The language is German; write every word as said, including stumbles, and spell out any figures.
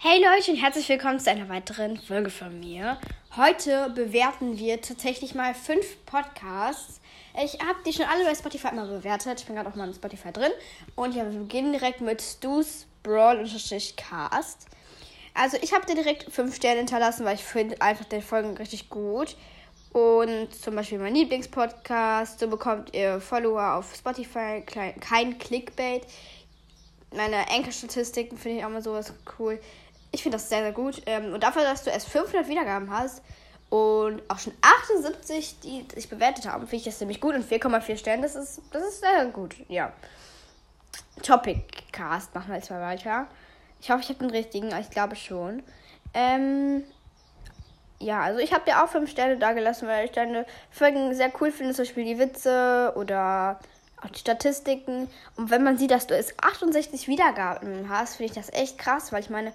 Hey Leute und herzlich willkommen zu einer weiteren Folge von mir. Heute bewerten wir tatsächlich mal fünf Podcasts. Ich habe die schon alle bei Spotify mal bewertet. Ich bin gerade auch mal in Spotify drin. Und ja, wir beginnen direkt mit Stu's Brawl Cast. Also ich habe dir direkt fünf Sterne hinterlassen, weil ich finde einfach den Folgen richtig gut. Und zum Beispiel mein Lieblingspodcast. So bekommt ihr Follower auf Spotify, kein Clickbait. Meine Anchor-Statistiken finde ich auch mal sowas cool. Ich finde das sehr, sehr gut. Ähm, und dafür, dass du erst fünfhundert Wiedergaben hast und auch schon achtundsiebzig, die sich bewertet haben, finde ich das nämlich gut. Und vier Komma vier Sterne, das ist, das ist sehr, sehr gut. Ja. Topic Cast machen wir jetzt mal weiter. Ich hoffe, ich habe den richtigen, aber ich glaube schon. Ähm, ja, also ich habe dir auch fünf Sterne da gelassen, weil ich deine Folgen sehr cool finde. Zum Beispiel die Witze oder auch die Statistiken. Und wenn man sieht, dass du erst achtundsechzig Wiedergaben hast, finde ich das echt krass, weil ich meine,